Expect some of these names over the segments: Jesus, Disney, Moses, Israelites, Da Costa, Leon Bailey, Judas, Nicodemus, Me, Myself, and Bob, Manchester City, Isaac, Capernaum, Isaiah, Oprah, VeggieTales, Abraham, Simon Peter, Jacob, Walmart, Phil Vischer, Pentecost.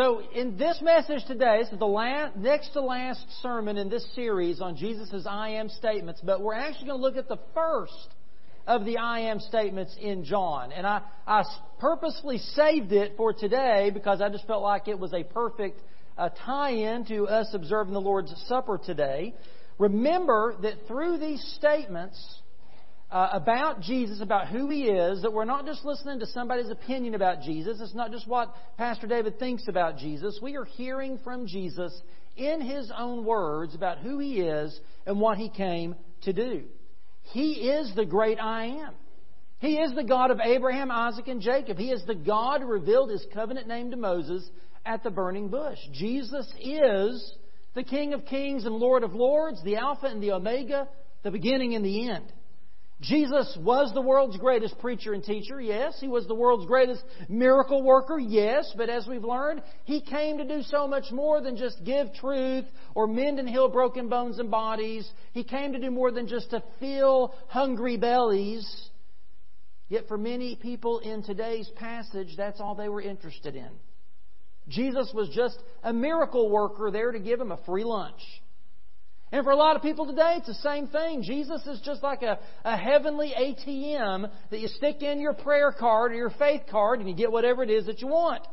So in this message today, this is the next to last sermon in this series on Jesus' I am statements, but we're actually going to look at the first of the I am statements in John. And I purposely saved it for today because I just felt like it was a perfect tie-in to us observing the Lord's Supper today. Remember that through these statements about Jesus, about who He is, that we're not just listening to somebody's opinion about Jesus. It's not just what Pastor David thinks about Jesus. We are hearing from Jesus in His own words about who He is and what He came to do. He is the great I am. He is the God of Abraham, Isaac, and Jacob. He is the God who revealed His covenant name to Moses at the burning bush. Jesus is the King of Kings and Lord of Lords, the Alpha and the Omega, the beginning and the end. Jesus was the world's greatest preacher and teacher, yes. He was the world's greatest miracle worker, yes. But as we've learned, He came to do so much more than just give truth or mend and heal broken bones and bodies. He came to do more than just to fill hungry bellies. Yet for many people in today's passage, that's all they were interested in. Jesus was just a miracle worker there to give them a free lunch. And for a lot of people today, it's the same thing. Jesus is just like a heavenly ATM that you stick in your prayer card or your faith card and you get whatever it is that you want.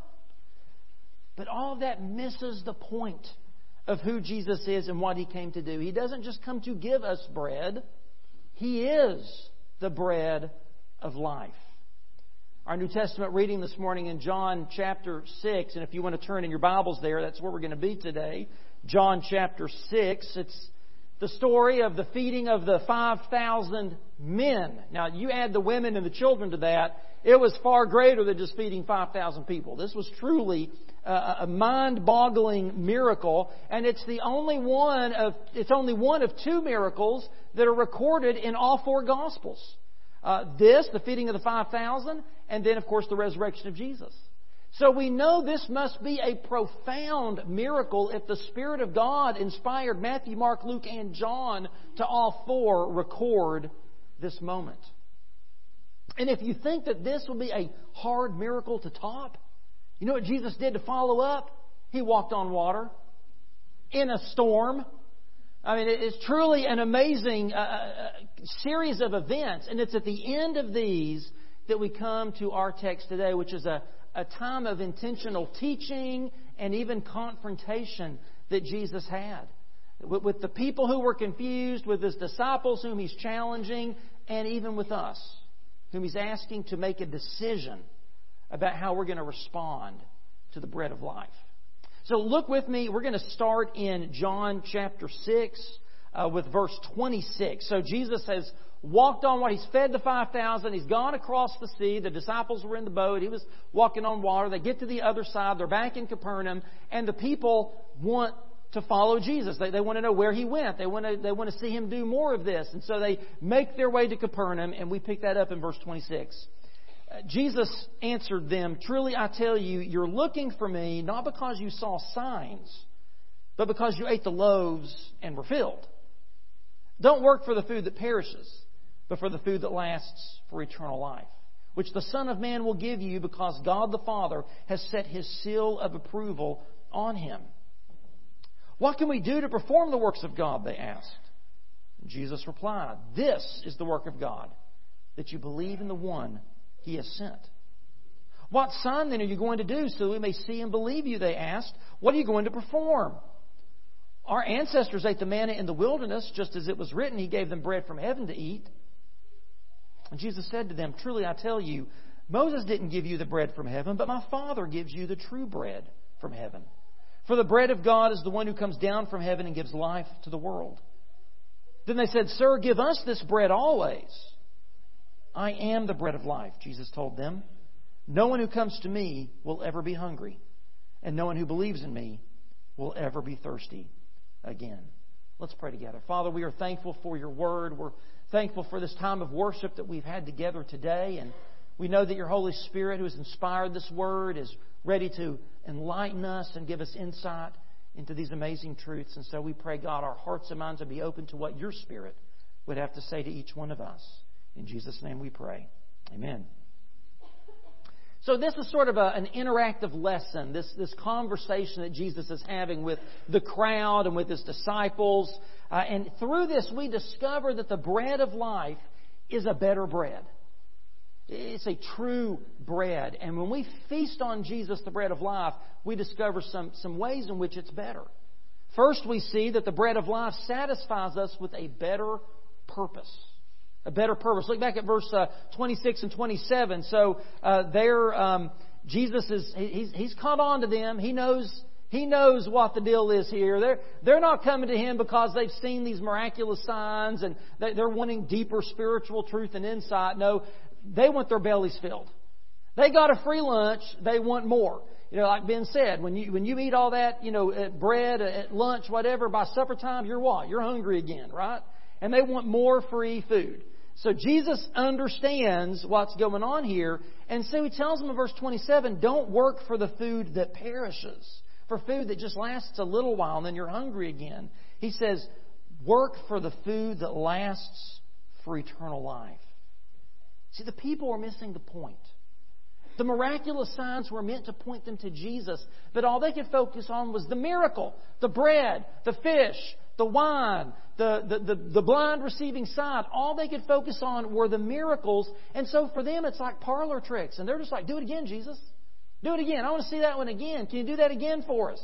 But all of that misses the point of who Jesus is and what He came to do. He doesn't just come to give us bread. He is the bread of life. Our New Testament reading this morning in John chapter 6, and if you want to turn in your Bibles there, that's where we're going to be today. John chapter 6, it's the story of the feeding of the 5,000 men. Now, you add the women and the children to that, it was far greater than just feeding 5,000 people. This was truly a mind-boggling miracle, and it's the only one of two miracles that are recorded in all four Gospels. The feeding of the 5,000, and then, of course, the resurrection of Jesus. So we know this must be a profound miracle if the Spirit of God inspired Matthew, Mark, Luke, and John to all four record this moment. And if you think that this will be a hard miracle to top, you know what Jesus did to follow up? He walked on water in a storm. I mean, it's truly an amazing series of events. And it's at the end of these that we come to our text today, which is a time of intentional teaching and even confrontation that Jesus had with the people who were confused, with His disciples whom He's challenging, and even with us, whom He's asking to make a decision about how we're going to respond to the bread of life. So look with me. We're going to start in John chapter 6 with verse 26. So Jesus has walked on water. He's fed the 5,000. He's gone across the sea. The disciples were in the boat. He was walking on water. They get to the other side. They're back in Capernaum. And the people want to follow Jesus. They want to know where He went. They want to see Him do more of this. And so they make their way to Capernaum. And we pick that up in verse 26. Jesus answered them, "Truly I tell you, you're looking for Me, not because you saw signs, but because you ate the loaves and were filled. Don't work for the food that perishes, but for the food that lasts for eternal life, which the Son of Man will give you because God the Father has set His seal of approval on Him." "What can we do to perform the works of God?" they asked. Jesus replied, "This is the work of God, that you believe in the one He has sent." "What sign then are you going to do so we may see and believe you?" they asked. "What are you going to perform? Our ancestors ate the manna in the wilderness, just as it was written, He gave them bread from heaven to eat." And Jesus said to them, "Truly I tell you, Moses didn't give you the bread from heaven, but My Father gives you the true bread from heaven. For the bread of God is the one who comes down from heaven and gives life to the world." Then they said, "Sir, give us this bread always." "I am the bread of life," Jesus told them. "No one who comes to Me will ever be hungry, and no one who believes in Me will ever be thirsty again." Let's pray together. Father, we are thankful for Your Word. We're thankful for this time of worship that we've had together today, and we know that Your Holy Spirit, who has inspired this Word, is ready to enlighten us and give us insight into these amazing truths. And so we pray, God, our hearts and minds would be open to what Your Spirit would have to say to each one of us. In Jesus' name we pray. Amen. So this is sort of an interactive lesson, this conversation that Jesus is having with the crowd and with his disciples. And through this, we discover that the bread of life is a better bread. It's a true bread. And when we feast on Jesus, the bread of life, we discover some ways in which it's better. First, we see that the bread of life satisfies us with a better purpose. A better purpose. Look back at verse 26 and 27. So Jesus is he's caught on to them. He knows what the deal is here. They're not coming to him because they've seen these miraculous signs and they're wanting deeper spiritual truth and insight. No, they want their bellies filled. They got a free lunch. They want more. You know, like Ben said, when you eat all that, you know, at bread at lunch, whatever, by supper time, you're what? You're hungry again, right? And they want more free food. So Jesus understands what's going on here. And so he tells them in verse 27, don't work for the food that perishes, for food that just lasts a little while and then you're hungry again. He says, work for the food that lasts for eternal life. See, the people are missing the point. The miraculous signs were meant to point them to Jesus, but all they could focus on was the miracle, the bread, the fish, the wine, the blind receiving sight. All they could focus on were the miracles. And so for them, it's like parlor tricks. And they're just like, do it again, Jesus. Do it again. I want to see that one again. Can you do that again for us?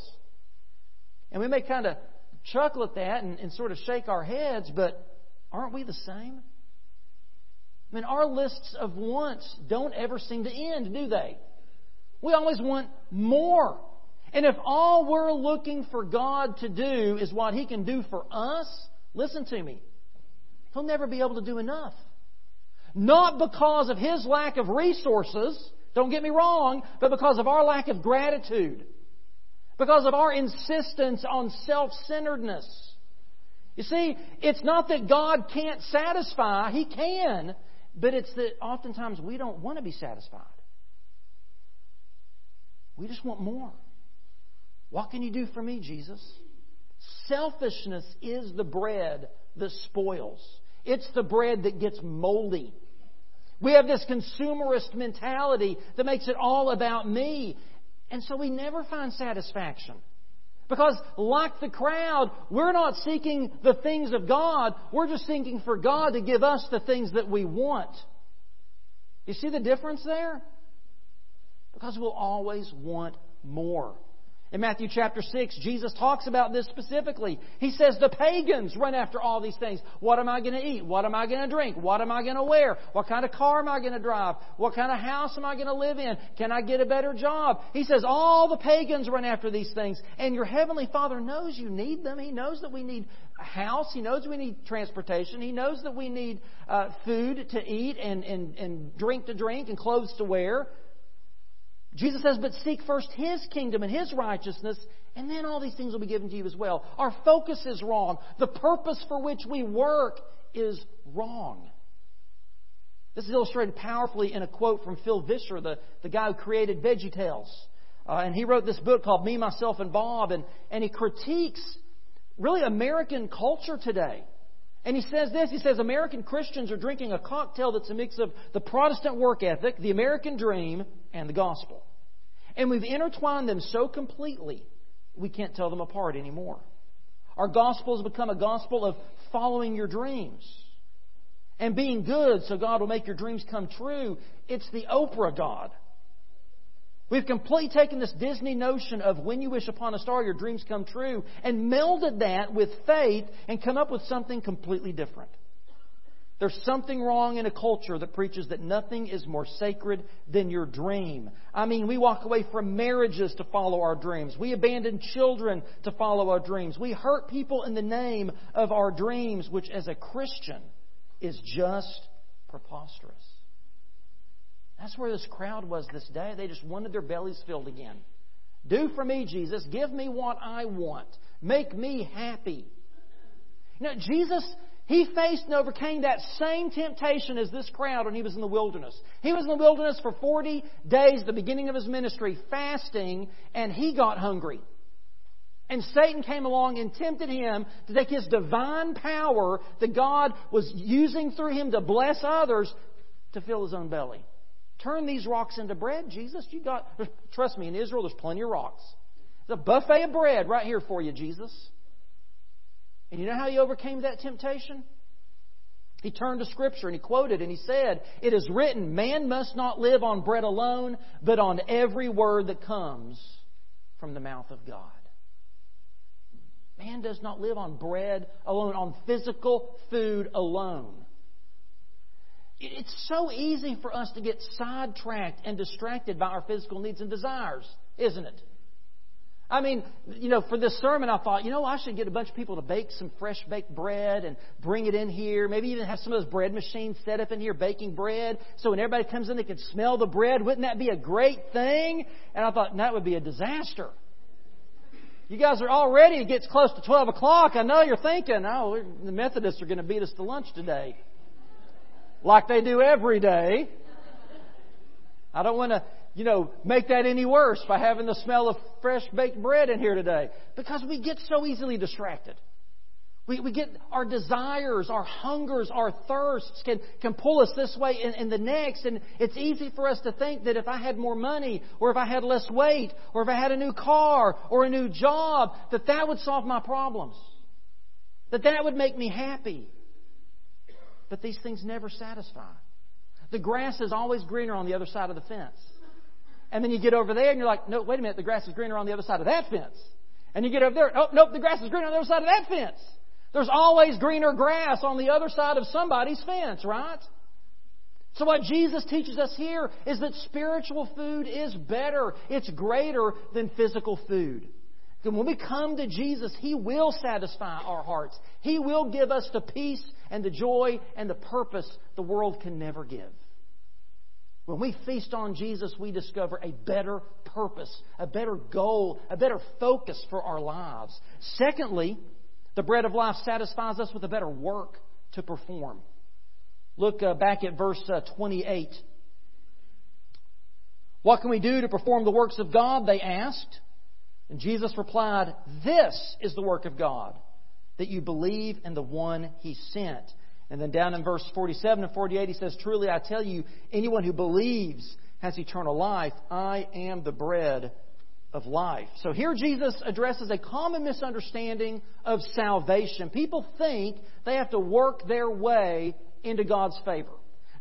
And we may kind of chuckle at that and sort of shake our heads, but aren't we the same? I mean, our lists of wants don't ever seem to end, do they? We always want more. And if all we're looking for God to do is what He can do for us, listen to me, He'll never be able to do enough. Not because of His lack of resources, don't get me wrong, but because of our lack of gratitude. Because of our insistence on self-centeredness. You see, it's not that God can't satisfy, He can, but it's that oftentimes we don't want to be satisfied. We just want more. What can you do for me, Jesus? Selfishness is the bread that spoils. It's the bread that gets moldy. We have this consumerist mentality that makes it all about me. And so we never find satisfaction. Because like the crowd, we're not seeking the things of God. We're just seeking for God to give us the things that we want. You see the difference there? Because we'll always want more. In Matthew chapter 6, Jesus talks about this specifically. He says the pagans run after all these things. What am I going to eat? What am I going to drink? What am I going to wear? What kind of car am I going to drive? What kind of house am I going to live in? Can I get a better job? He says all the pagans run after these things. And your Heavenly Father knows you need them. He knows that we need a house. He knows we need transportation. He knows that we need food to eat and drink to drink and clothes to wear. Jesus says, but seek first His kingdom and His righteousness, and then all these things will be given to you as well. Our focus is wrong. The purpose for which we work is wrong. This is illustrated powerfully in a quote from Phil Vischer, the guy who created VeggieTales. And he wrote this book called Me, Myself, and Bob, and he critiques really American culture today. And he says this, he says, American Christians are drinking a cocktail that's a mix of the Protestant work ethic, the American dream, and the gospel. And we've intertwined them so completely, we can't tell them apart anymore. Our gospel has become a gospel of following your dreams and being good so God will make your dreams come true. It's the Oprah God. We've completely taken this Disney notion of when you wish upon a star, your dreams come true, and melded that with faith and come up with something completely different. There's something wrong in a culture that preaches that nothing is more sacred than your dream. I mean, we walk away from marriages to follow our dreams. We abandon children to follow our dreams. We hurt people in the name of our dreams, which as a Christian is just preposterous. That's where this crowd was this day. They just wanted their bellies filled again. Do for me, Jesus. Give me what I want. Make me happy. You know, Jesus, He faced and overcame that same temptation as this crowd when He was in the wilderness. He was in the wilderness for 40 days, the beginning of His ministry, fasting, and He got hungry. And Satan came along and tempted Him to take His divine power that God was using through Him to bless others to fill His own belly. Turn these rocks into bread, Jesus. You got, trust me, in Israel there's plenty of rocks. There's a buffet of bread right here for you, Jesus. And you know how he overcame that temptation? He turned to Scripture and he quoted and he said, "It is written, man must not live on bread alone, but on every word that comes from the mouth of God." Man does not live on bread alone, on physical food alone. It's so easy for us to get sidetracked and distracted by our physical needs and desires, isn't it? I mean, you know, for this sermon I thought, you know, I should get a bunch of people to bake some fresh baked bread and bring it in here. Maybe even have some of those bread machines set up in here baking bread. So when everybody comes in, they can smell the bread. Wouldn't that be a great thing? And I thought, that would be a disaster. You guys are all ready. It gets close to 12 o'clock. I know you're thinking, oh, the Methodists are going to beat us to lunch today. Like they do every day. I don't want to, you know, make that any worse by having the smell of fresh baked bread in here today. Because we get so easily distracted. We get our desires, our hungers, our thirsts can pull us this way and the next. And it's easy for us to think that if I had more money, or if I had less weight, or if I had a new car, or a new job, that would solve my problems. That would make me happy. But these things never satisfy. The grass is always greener on the other side of the fence. And then you get over there and you're like, no, wait a minute, the grass is greener on the other side of that fence. And you get over there, oh, nope, the grass is greener on the other side of that fence. There's always greener grass on the other side of somebody's fence, right? So what Jesus teaches us here is that spiritual food is better. It's greater than physical food. And when we come to Jesus, He will satisfy our hearts. He will give us the peace and the joy and the purpose the world can never give. When we feast on Jesus, we discover a better purpose, a better goal, a better focus for our lives. Secondly, the bread of life satisfies us with a better work to perform. Look back at verse 28. "What can we do to perform the works of God?" they asked. And Jesus replied, "This is the work of God, that you believe in the one He sent." And then down in verse 47 and 48, He says, "Truly I tell you, anyone who believes has eternal life. I am the bread of life." So here Jesus addresses a common misunderstanding of salvation. People think they have to work their way into God's favor.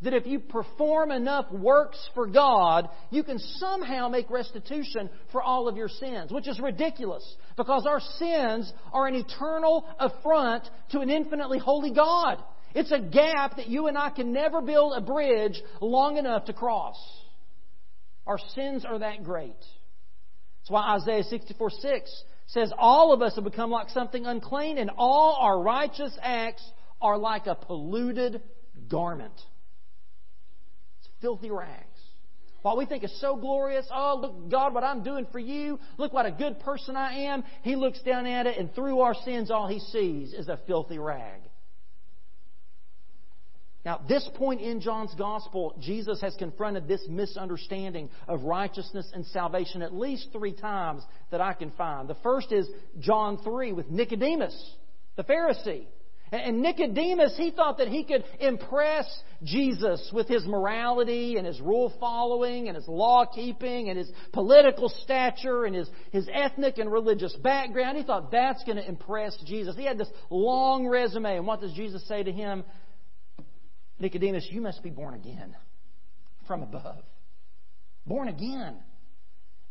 That if you perform enough works for God, you can somehow make restitution for all of your sins, which is ridiculous, because our sins are an eternal affront to an infinitely holy God. It's a gap that you and I can never build a bridge long enough to cross. Our sins are that great. That's why Isaiah 64:6 says, "All of us have become like something unclean, and all our righteous acts are like a polluted garment." Filthy rags. While we think it's so glorious, oh, look, God, what I'm doing for you. Look what a good person I am. He looks down at it, and through our sins, all He sees is a filthy rag. Now, at this point in John's Gospel, Jesus has confronted this misunderstanding of righteousness and salvation at least three times that I can find. The first is John 3 with Nicodemus, the Pharisee. And Nicodemus, he thought that he could impress Jesus with his morality and his rule following and his law keeping and his political stature and his ethnic and religious background. He thought that's going to impress Jesus. He had this long resume. And what does Jesus say to him? "Nicodemus, you must be born again from above." Born again.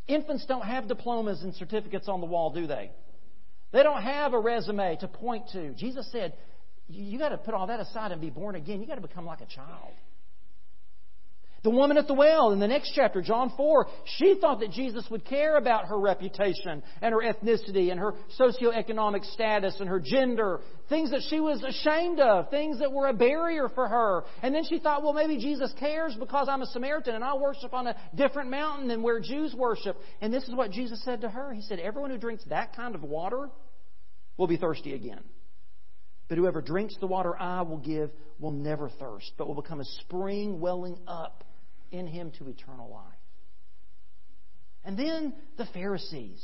Infants don't have diplomas and certificates on the wall, do they? They don't have a resume to point to. Jesus said, you got to put all that aside and be born again. You got to become like a child. The woman at the well in the next chapter, John 4, she thought that Jesus would care about her reputation and her ethnicity and her socioeconomic status and her gender, things that she was ashamed of, things that were a barrier for her. And then she thought, well, maybe Jesus cares because I'm a Samaritan and I worship on a different mountain than where Jews worship. And this is what Jesus said to her. He said, "Everyone who drinks that kind of water will be thirsty again. But whoever drinks the water I will give will never thirst, but will become a spring welling up in him to eternal life." And then the Pharisees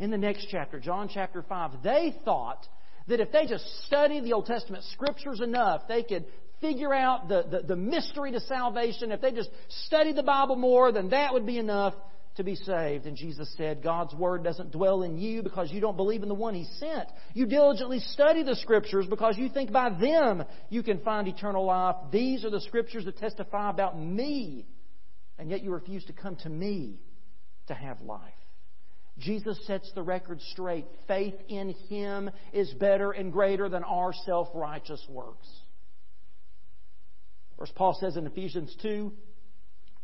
in the next chapter, John chapter 5, they thought that if they just studied the Old Testament Scriptures enough, they could figure out the mystery to salvation, if they just studied the Bible more, then that would be enough to be saved. And Jesus said, God's Word doesn't dwell in you because you don't believe in the one He sent. You diligently study the Scriptures because you think by them you can find eternal life. These are the Scriptures that testify about Me. And yet you refuse to come to Me to have life. Jesus sets the record straight. Faith in Him is better and greater than our self-righteous works. First, Paul says in Ephesians 2,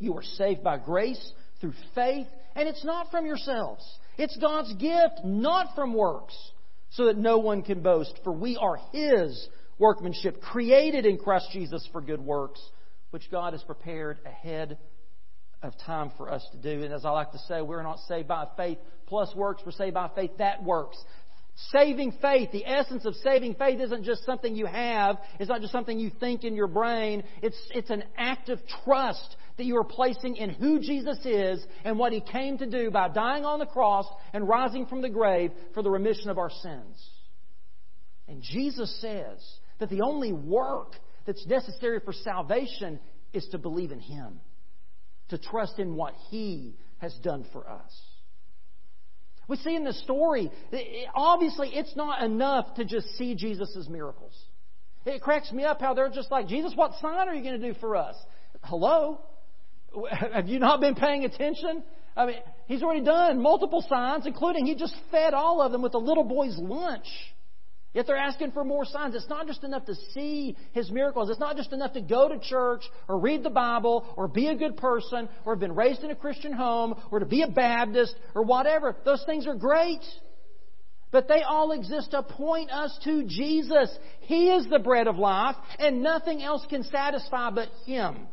you are saved by grace through faith, and it's not from yourselves. It's God's gift, not from works, so that no one can boast. For we are His workmanship, created in Christ Jesus for good works, which God has prepared ahead of time for us to do. And as I like to say, we're not saved by faith plus works. We're saved by faith that works. Saving faith, the essence of saving faith isn't just something you have. It's not just something you think in your brain. It's an act of trust that you are placing in who Jesus is and what He came to do by dying on the cross and rising from the grave for the remission of our sins. And Jesus says that the only work that's necessary for salvation is to believe in Him, to trust in what He has done for us. We see in the story, obviously it's not enough to just see Jesus' miracles. It cracks me up how they're just like, Jesus, what sign are you going to do for us? Hello? Have you not been paying attention? I mean, He's already done multiple signs, including He just fed all of them with a little boy's lunch. Yet they're asking for more signs. It's not just enough to see His miracles. It's not just enough to go to church or read the Bible or be a good person or have been raised in a Christian home or to be a Baptist or whatever. Those things are great. But they all exist to point us to Jesus. He is the bread of life, and nothing else can satisfy but Him.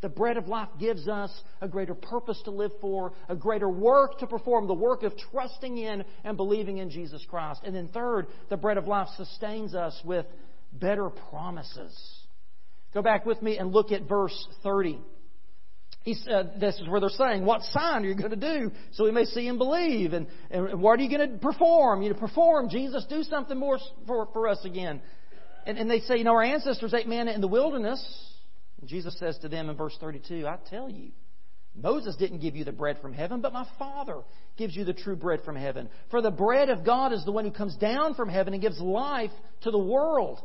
The bread of life gives us a greater purpose to live for, a greater work to perform, the work of trusting in and believing in Jesus Christ. And then third, the bread of life sustains us with better promises. Go back with me and look at verse 30. This is where they're saying, what sign are you going to do so we may see and believe? And what are you going to perform? You perform, Jesus, do something more for us again. And they say, our ancestors ate manna in the wilderness. Jesus says to them in verse 32, I tell you, Moses didn't give you the bread from heaven, but my Father gives you the true bread from heaven. For the bread of God is the one who comes down from heaven and gives life to the world.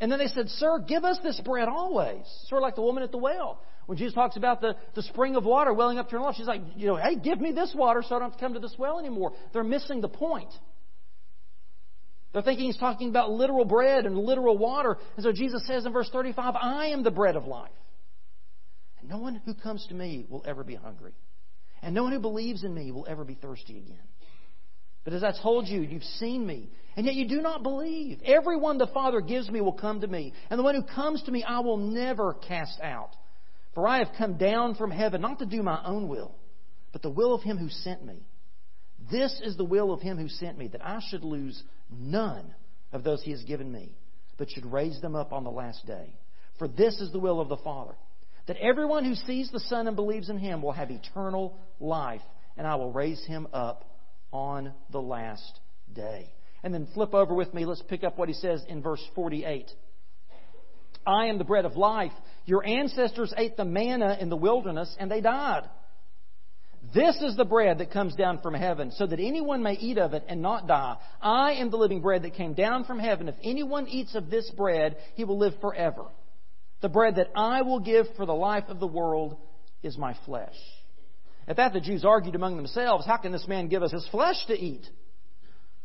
And then they said, Sir, give us this bread always. Sort of like the woman at the well. When Jesus talks about the spring of water welling up to her life, she's like, hey, give me this water so I don't have to come to this well anymore. They're missing the point. They're thinking He's talking about literal bread and literal water. And so Jesus says in verse 35, I am the bread of life. And no one who comes to Me will ever be hungry. And no one who believes in Me will ever be thirsty again. But as I told you, you've seen Me, and yet you do not believe. Everyone the Father gives Me will come to Me. And the one who comes to Me I will never cast out. For I have come down from heaven not to do My own will, but the will of Him who sent Me. This is the will of Him who sent Me, that I should lose none of those He has given Me, but should raise them up on the last day. For this is the will of the Father, that everyone who sees the Son and believes in Him will have eternal life, and I will raise him up on the last day. And then flip over with me. Let's pick up what He says in verse 48. I am the bread of life. Your ancestors ate the manna in the wilderness, and they died. This is the bread that comes down from heaven, so that anyone may eat of it and not die. I am the living bread that came down from heaven. If anyone eats of this bread, he will live forever. The bread that I will give for the life of the world is My flesh. At that, the Jews argued among themselves, how can this man give us his flesh to eat?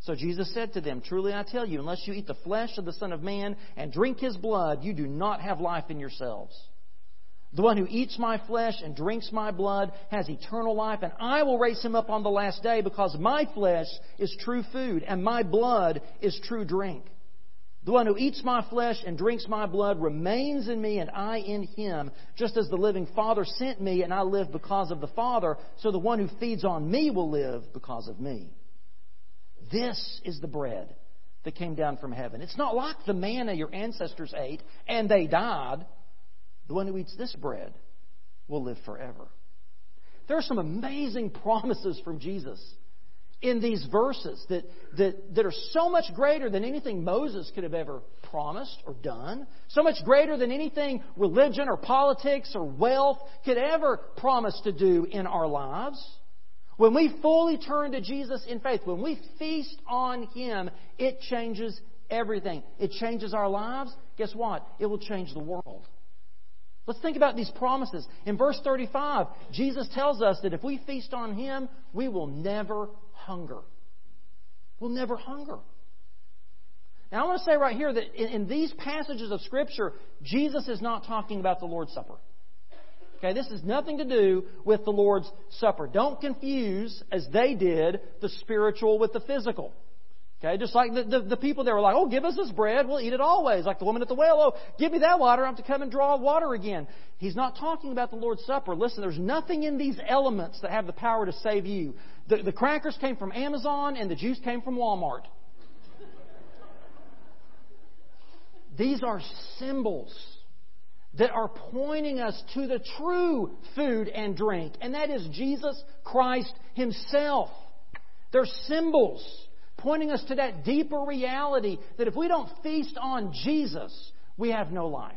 So Jesus said to them, Truly I tell you, unless you eat the flesh of the Son of Man and drink His blood, you do not have life in yourselves. The one who eats My flesh and drinks My blood has eternal life, and I will raise him up on the last day, because My flesh is true food and My blood is true drink. The one who eats My flesh and drinks My blood remains in Me and I in him, just as the living Father sent Me and I live because of the Father, so the one who feeds on Me will live because of Me. This is the bread that came down from heaven. It's not like the manna your ancestors ate and they died. The one who eats this bread will live forever. There are some amazing promises from Jesus. in these verses that are so much greater than anything Moses could have ever promised or done, so much greater than anything religion or politics or wealth could ever promise to do in our lives. When we fully turn to Jesus in faith, when we feast on Him, it changes everything. It changes our lives. Guess what? It will change the world. Let's think about these promises. In verse 35, Jesus tells us that if we feast on Him, we will never hunger. We'll never hunger. Now, I want to say right here that in these passages of Scripture, Jesus is not talking about the Lord's Supper. Okay, this has nothing to do with the Lord's Supper. Don't confuse, as they did, the spiritual with the physical. Okay, just like the people there were like, oh, give us this bread, we'll eat it always. Like the woman at the well, oh, give me that water, I have to come and draw water again. He's not talking about the Lord's Supper. Listen, there's nothing in these elements that have the power to save you. The crackers came from Amazon and the juice came from Walmart. These are symbols that are pointing us to the true food and drink, and that is Jesus Christ Himself. They're symbols pointing us to that deeper reality that if we don't feast on Jesus, we have no life.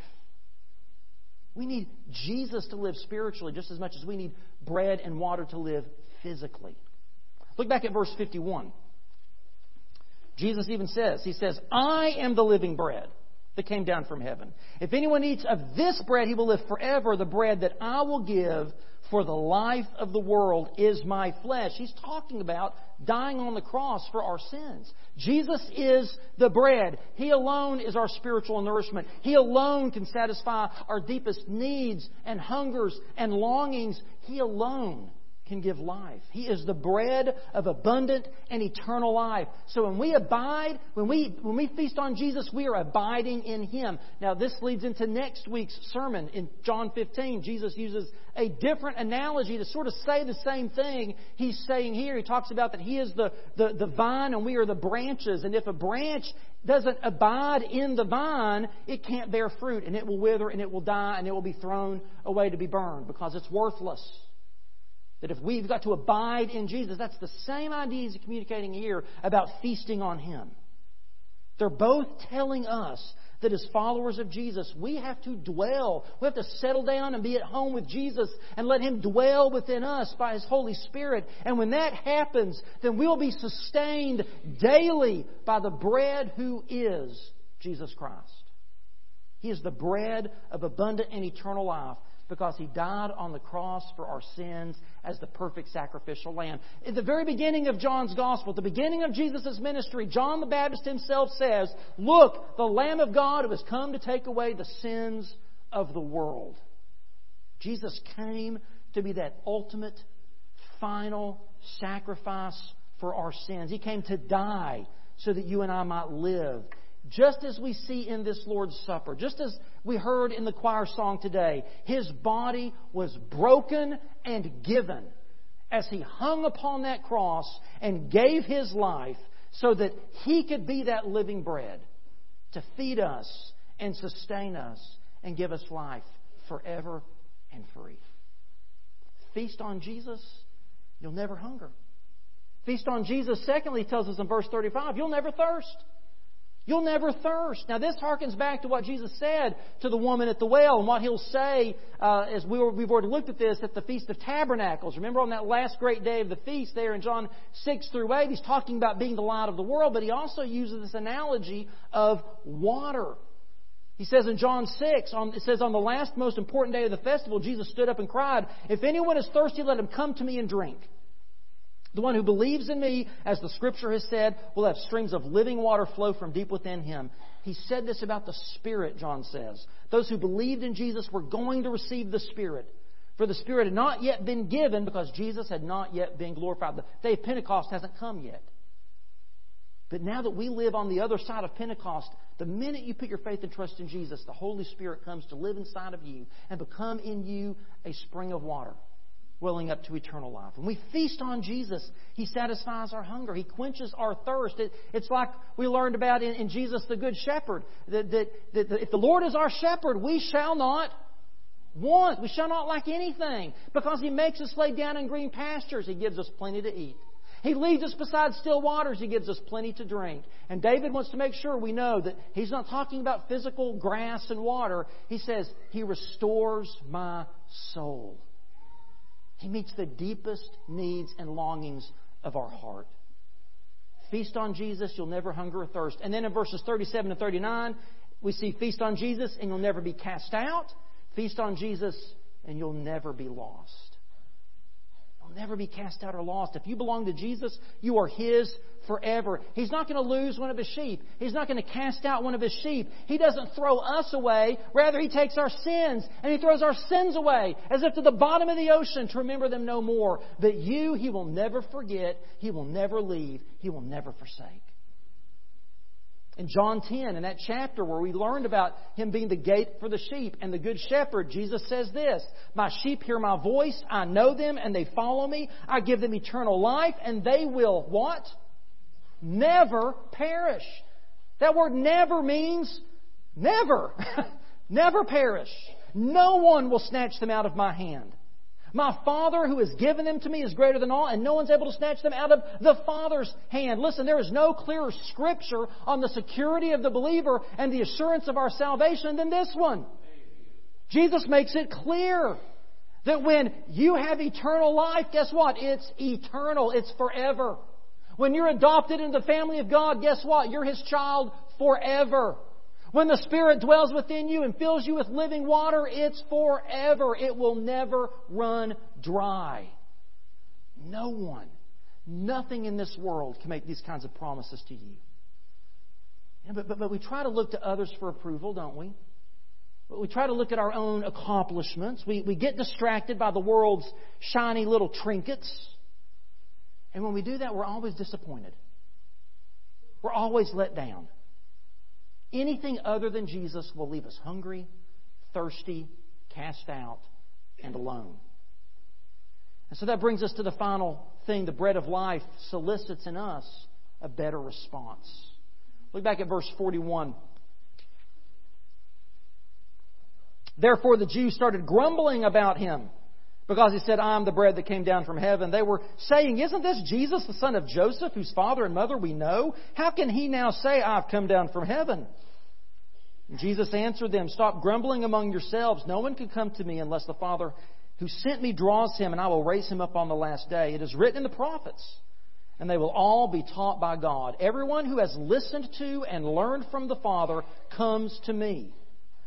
We need Jesus to live spiritually just as much as we need bread and water to live physically. Look back at verse 51. Jesus even says, He says, I am the living bread that came down from heaven. If anyone eats of this bread, he will live forever. The bread that I will give for the life of the world is my flesh. He's talking about dying on the cross for our sins. Jesus is the bread. He alone is our spiritual nourishment. He alone can satisfy our deepest needs and hungers and longings. He alone can give life. He is the bread of abundant and eternal life. So when we abide, when we feast on Jesus, we are abiding in Him. Now this leads into next week's sermon. In John 15, Jesus uses a different analogy to sort of say the same thing He's saying here. He talks about that He is the vine and we are the branches. And if a branch doesn't abide in the vine, it can't bear fruit and it will wither and it will die and it will be thrown away to be burned because it's worthless. That if we've got to abide in Jesus, that's the same idea He's communicating here about feasting on Him. They're both telling us that as followers of Jesus, we have to dwell. We have to settle down and be at home with Jesus and let Him dwell within us by His Holy Spirit. And when that happens, then we'll be sustained daily by the bread who is Jesus Christ. He is the bread of abundant and eternal life, because He died on the cross for our sins as the perfect sacrificial lamb. At the very beginning of John's Gospel, at the beginning of Jesus' ministry, John the Baptist himself says, look, the Lamb of God who has come to take away the sins of the world. Jesus came to be that ultimate, final sacrifice for our sins. He came to die so that you and I might live. Just as we see in this Lord's Supper, just as we heard in the choir song today, His body was broken and given as He hung upon that cross and gave His life so that He could be that living bread to feed us and sustain us and give us life forever and free. Feast on Jesus, you'll never hunger. Feast on Jesus, secondly, tells us in verse 35, you'll never thirst. You'll never thirst. Now, this harkens back to what Jesus said to the woman at the well and what He'll say, as we've already looked at this, at the Feast of Tabernacles. Remember on that last great day of the feast there in John 6 through 8, He's talking about being the light of the world, but He also uses this analogy of water. He says in John 6, on the last most important day of the festival, Jesus stood up and cried, if anyone is thirsty, let him come to me and drink. The one who believes in me, as the Scripture has said, will have streams of living water flow from deep within him. He said this about the Spirit, John says. Those who believed in Jesus were going to receive the Spirit. For the Spirit had not yet been given because Jesus had not yet been glorified. The day of Pentecost hasn't come yet. But now that we live on the other side of Pentecost, the minute you put your faith and trust in Jesus, the Holy Spirit comes to live inside of you and become in you a spring of water, welling up to eternal life. When we feast on Jesus, He satisfies our hunger. He quenches our thirst. It's like we learned about in Jesus the Good Shepherd, that if the Lord is our shepherd, we shall not want. We shall not lack anything because He makes us lay down in green pastures. He gives us plenty to eat. He leads us beside still waters. He gives us plenty to drink. And David wants to make sure we know that he's not talking about physical grass and water. He says, He restores my soul. He meets the deepest needs and longings of our heart. Feast on Jesus, you'll never hunger or thirst. And then in verses 37 to 39, we see feast on Jesus and you'll never be cast out. Feast on Jesus and you'll never be lost. You'll never be cast out or lost. If you belong to Jesus, you are His forever. He's not going to lose one of His sheep. He's not going to cast out one of His sheep. He doesn't throw us away. Rather, He takes our sins and He throws our sins away as if to the bottom of the ocean to remember them no more. But you, He will never forget. He will never leave. He will never forsake. In John 10, in that chapter where we learned about Him being the gate for the sheep and the good shepherd, Jesus says this, My sheep hear my voice, I know them, and they follow me. I give them eternal life, and they will, what? Never perish. That word never means never. Never perish. No one will snatch them out of my hand. My Father who has given them to me is greater than all, and no one's able to snatch them out of the Father's hand. Listen, there is no clearer Scripture on the security of the believer and the assurance of our salvation than this one. Jesus makes it clear that when you have eternal life, guess what? It's eternal. It's forever. When you're adopted into the family of God, guess what? You're His child forever. When the Spirit dwells within you and fills you with living water, it's forever. It will never run dry. No one, nothing in this world can make these kinds of promises to you. But we try to look to others for approval, don't we? We try to look at our own accomplishments. We get distracted by the world's shiny little trinkets. And when we do that, we're always disappointed. We're always let down. Anything other than Jesus will leave us hungry, thirsty, cast out, and alone. And so that brings us to the final thing. The bread of life solicits in us a better response. Look back at verse 41. Therefore the Jews started grumbling about Him because He said, I am the bread that came down from heaven. They were saying, Isn't this Jesus, the son of Joseph, whose father and mother we know? How can He now say, I've come down from heaven? Jesus answered them, Stop grumbling among yourselves. No one can come to me unless the Father who sent me draws him, and I will raise him up on the last day. It is written in the prophets, and they will all be taught by God. Everyone who has listened to and learned from the Father comes to me.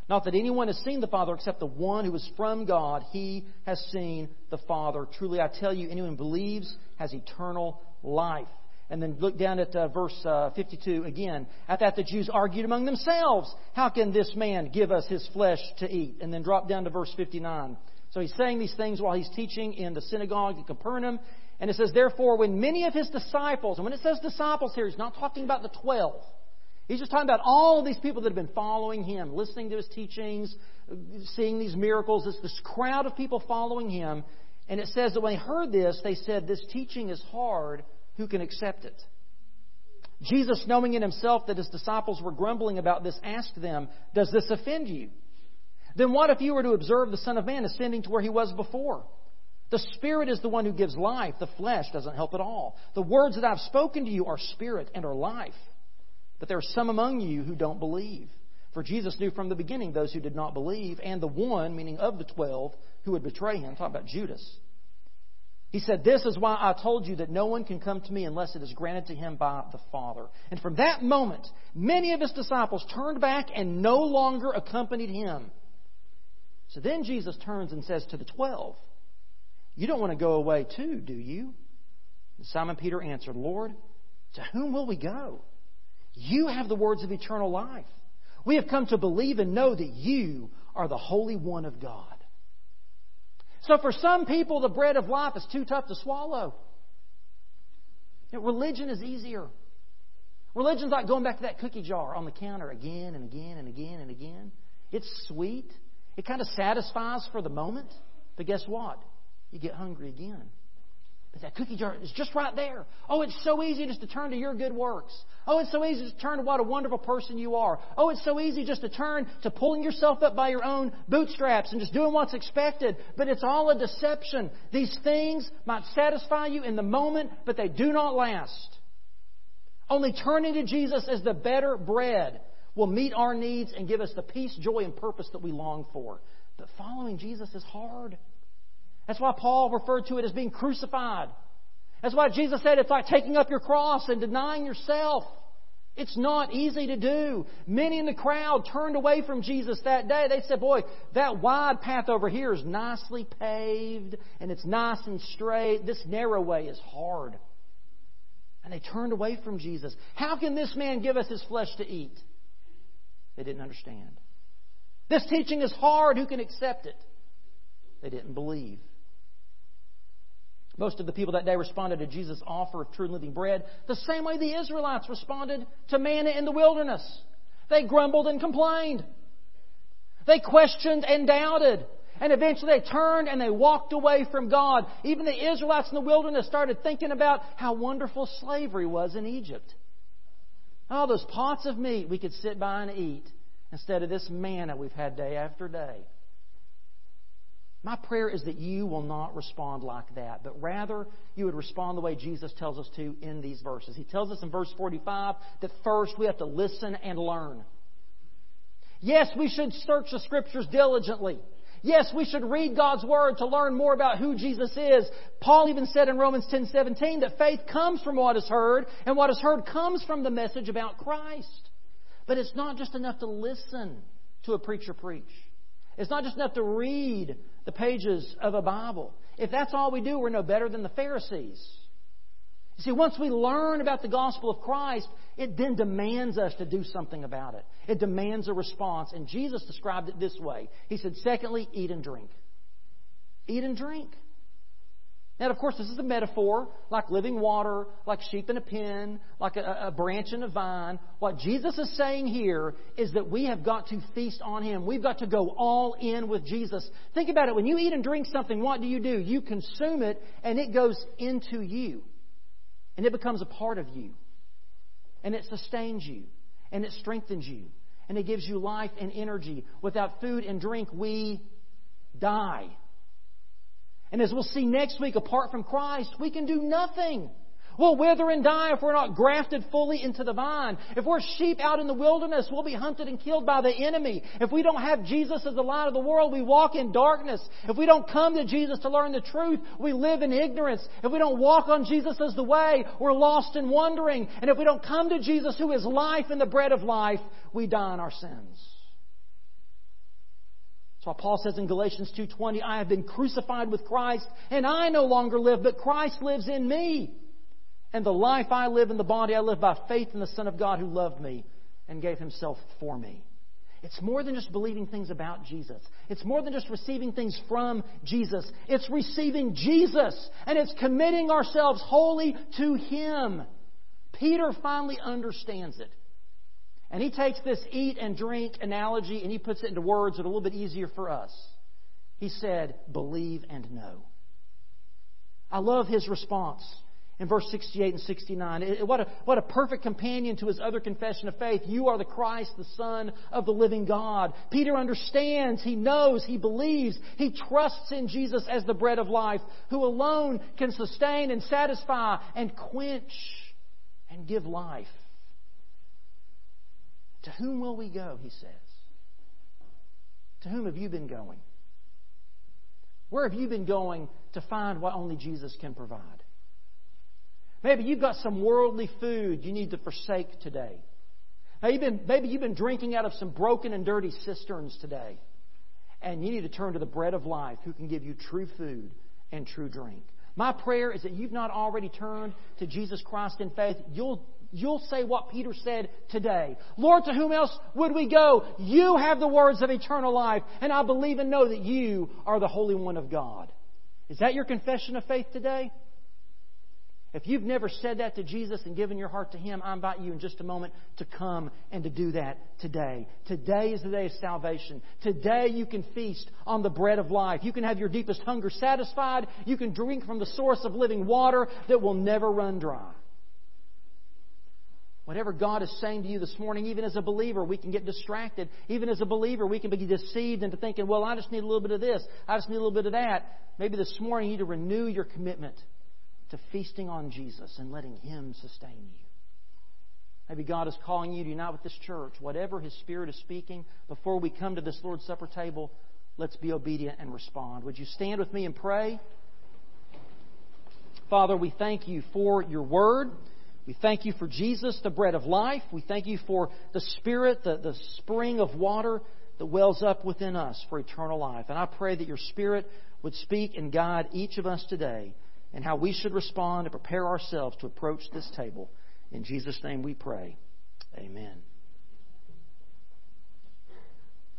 Not that anyone has seen the Father except the one who is from God. He has seen the Father. Truly, I tell you, anyone who believes has eternal life. And then look down at verse 52 again. At that, the Jews argued among themselves, How can this man give us his flesh to eat? And then drop down to verse 59. So he's saying these things while he's teaching in the synagogue at Capernaum. And it says, Therefore, when many of his disciples, and when it says disciples here, he's not talking about the 12. He's just talking about all these people that have been following Him, listening to His teachings, seeing these miracles. It's this crowd of people following Him. And it says that when they heard this, they said, This teaching is hard. Who can accept it? Jesus, knowing in Himself that His disciples were grumbling about this, asked them, Does this offend you? Then what if you were to observe the Son of Man ascending to where He was before? The Spirit is the one who gives life. The flesh doesn't help at all. The words that I've spoken to you are Spirit and are life. But there are some among you who don't believe. For Jesus knew from the beginning those who did not believe, and the one, meaning of the 12, who would betray Him. Talk about Judas. He said, This is why I told you that no one can come to me unless it is granted to him by the Father. And from that moment, many of His disciples turned back and no longer accompanied Him. So then Jesus turns and says to the 12, You don't want to go away too, do you? And Simon Peter answered, Lord, to whom will we go? You have the words of eternal life. We have come to believe and know that You are the Holy One of God. So for some people, the bread of life is too tough to swallow. Religion is easier. Religion's like going back to that cookie jar on the counter again and again and again and again. It's sweet. It kind of satisfies for the moment. But guess what? You get hungry again. But that cookie jar is just right there. Oh, it's so easy just to turn to your good works. Oh, it's so easy just to turn to what a wonderful person you are. Oh, it's so easy just to turn to pulling yourself up by your own bootstraps and just doing what's expected. But it's all a deception. These things might satisfy you in the moment, but they do not last. Only turning to Jesus as the better bread will meet our needs and give us the peace, joy, and purpose that we long for. But following Jesus is hard. That's why Paul referred to it as being crucified. That's why Jesus said it's like taking up your cross and denying yourself. It's not easy to do. Many in the crowd turned away from Jesus that day. They said, boy, that wide path over here is nicely paved and it's nice and straight. This narrow way is hard. And they turned away from Jesus. How can this man give us his flesh to eat? They didn't understand. This teaching is hard. Who can accept it? They didn't believe. Most of the people that day responded to Jesus' offer of true living bread the same way the Israelites responded to manna in the wilderness. They grumbled and complained. They questioned and doubted. And eventually they turned and they walked away from God. Even the Israelites in the wilderness started thinking about how wonderful slavery was in Egypt. Oh, those pots of meat we could sit by and eat instead of this manna we've had day after day. My prayer is that you will not respond like that, but rather you would respond the way Jesus tells us to in these verses. He tells us in verse 45 that first we have to listen and learn. Yes, we should search the Scriptures diligently. Yes, we should read God's Word to learn more about who Jesus is. Paul even said in Romans 10:17 that faith comes from what is heard, and what is heard comes from the message about Christ. But it's not just enough to listen to a preacher preach. It's not just enough to read the pages of a Bible. If that's all we do, we're no better than the Pharisees. You see, once we learn about the gospel of Christ, it then demands us to do something about it. It demands a response. And Jesus described it this way. He said, secondly, eat and drink. Eat and drink. Now, of course, this is a metaphor, like living water, like sheep in a pen, like a branch in a vine. What Jesus is saying here is that we have got to feast on Him. We've got to go all in with Jesus. Think about it. When you eat and drink something, what do? You consume it, and it goes into you. And it becomes a part of you. And it sustains you. And it strengthens you. And it gives you life and energy. Without food and drink, we die. And as we'll see next week, apart from Christ, we can do nothing. We'll wither and die if we're not grafted fully into the vine. If we're sheep out in the wilderness, we'll be hunted and killed by the enemy. If we don't have Jesus as the light of the world, we walk in darkness. If we don't come to Jesus to learn the truth, we live in ignorance. If we don't walk on Jesus as the way, we're lost and wandering. And if we don't come to Jesus, who is life and the bread of life, we die in our sins. That's why Paul says in Galatians 2:20, I have been crucified with Christ, and I no longer live, but Christ lives in me. And the life I live in the body, I live by faith in the Son of God who loved me and gave Himself for me. It's more than just believing things about Jesus. It's more than just receiving things from Jesus. It's receiving Jesus, and it's committing ourselves wholly to Him. Peter finally understands it. And he takes this eat and drink analogy and he puts it into words that are a little bit easier for us. He said, believe and know. I love his response in verse 68 and 69. What a perfect companion to his other confession of faith. You are the Christ, the Son of the living God. Peter understands, he knows, he believes, he trusts in Jesus as the bread of life, who alone can sustain and satisfy and quench and give life. To whom will we go, he says. To whom have you been going? Where have you been going to find what only Jesus can provide? Maybe you've got some worldly food you need to forsake today. Maybe you've been drinking out of some broken and dirty cisterns today. And you need to turn to the bread of life who can give you true food and true drink. My prayer is that you've not already turned to Jesus Christ in faith. You'll say what Peter said today. Lord, to whom else would we go? You have the words of eternal life, and I believe and know that you are the Holy One of God. Is that your confession of faith today? If you've never said that to Jesus and given your heart to Him, I invite you in just a moment to come and to do that today. Today is the day of salvation. Today you can feast on the bread of life. You can have your deepest hunger satisfied. You can drink from the source of living water that will never run dry. Whatever God is saying to you this morning, even as a believer, we can get distracted. Even as a believer, we can be deceived into thinking, well, I just need a little bit of this. I just need a little bit of that. Maybe this morning you need to renew your commitment to feasting on Jesus and letting Him sustain you. Maybe God is calling you to unite with this church. Whatever His Spirit is speaking, before we come to this Lord's Supper table, let's be obedient and respond. Would you stand with me and pray? Father, we thank You for Your Word. We thank You for Jesus, the bread of life. We thank You for the Spirit, the spring of water that wells up within us for eternal life. And I pray that Your Spirit would speak and guide each of us today and how we should respond and prepare ourselves to approach this table. In Jesus' name we pray. Amen.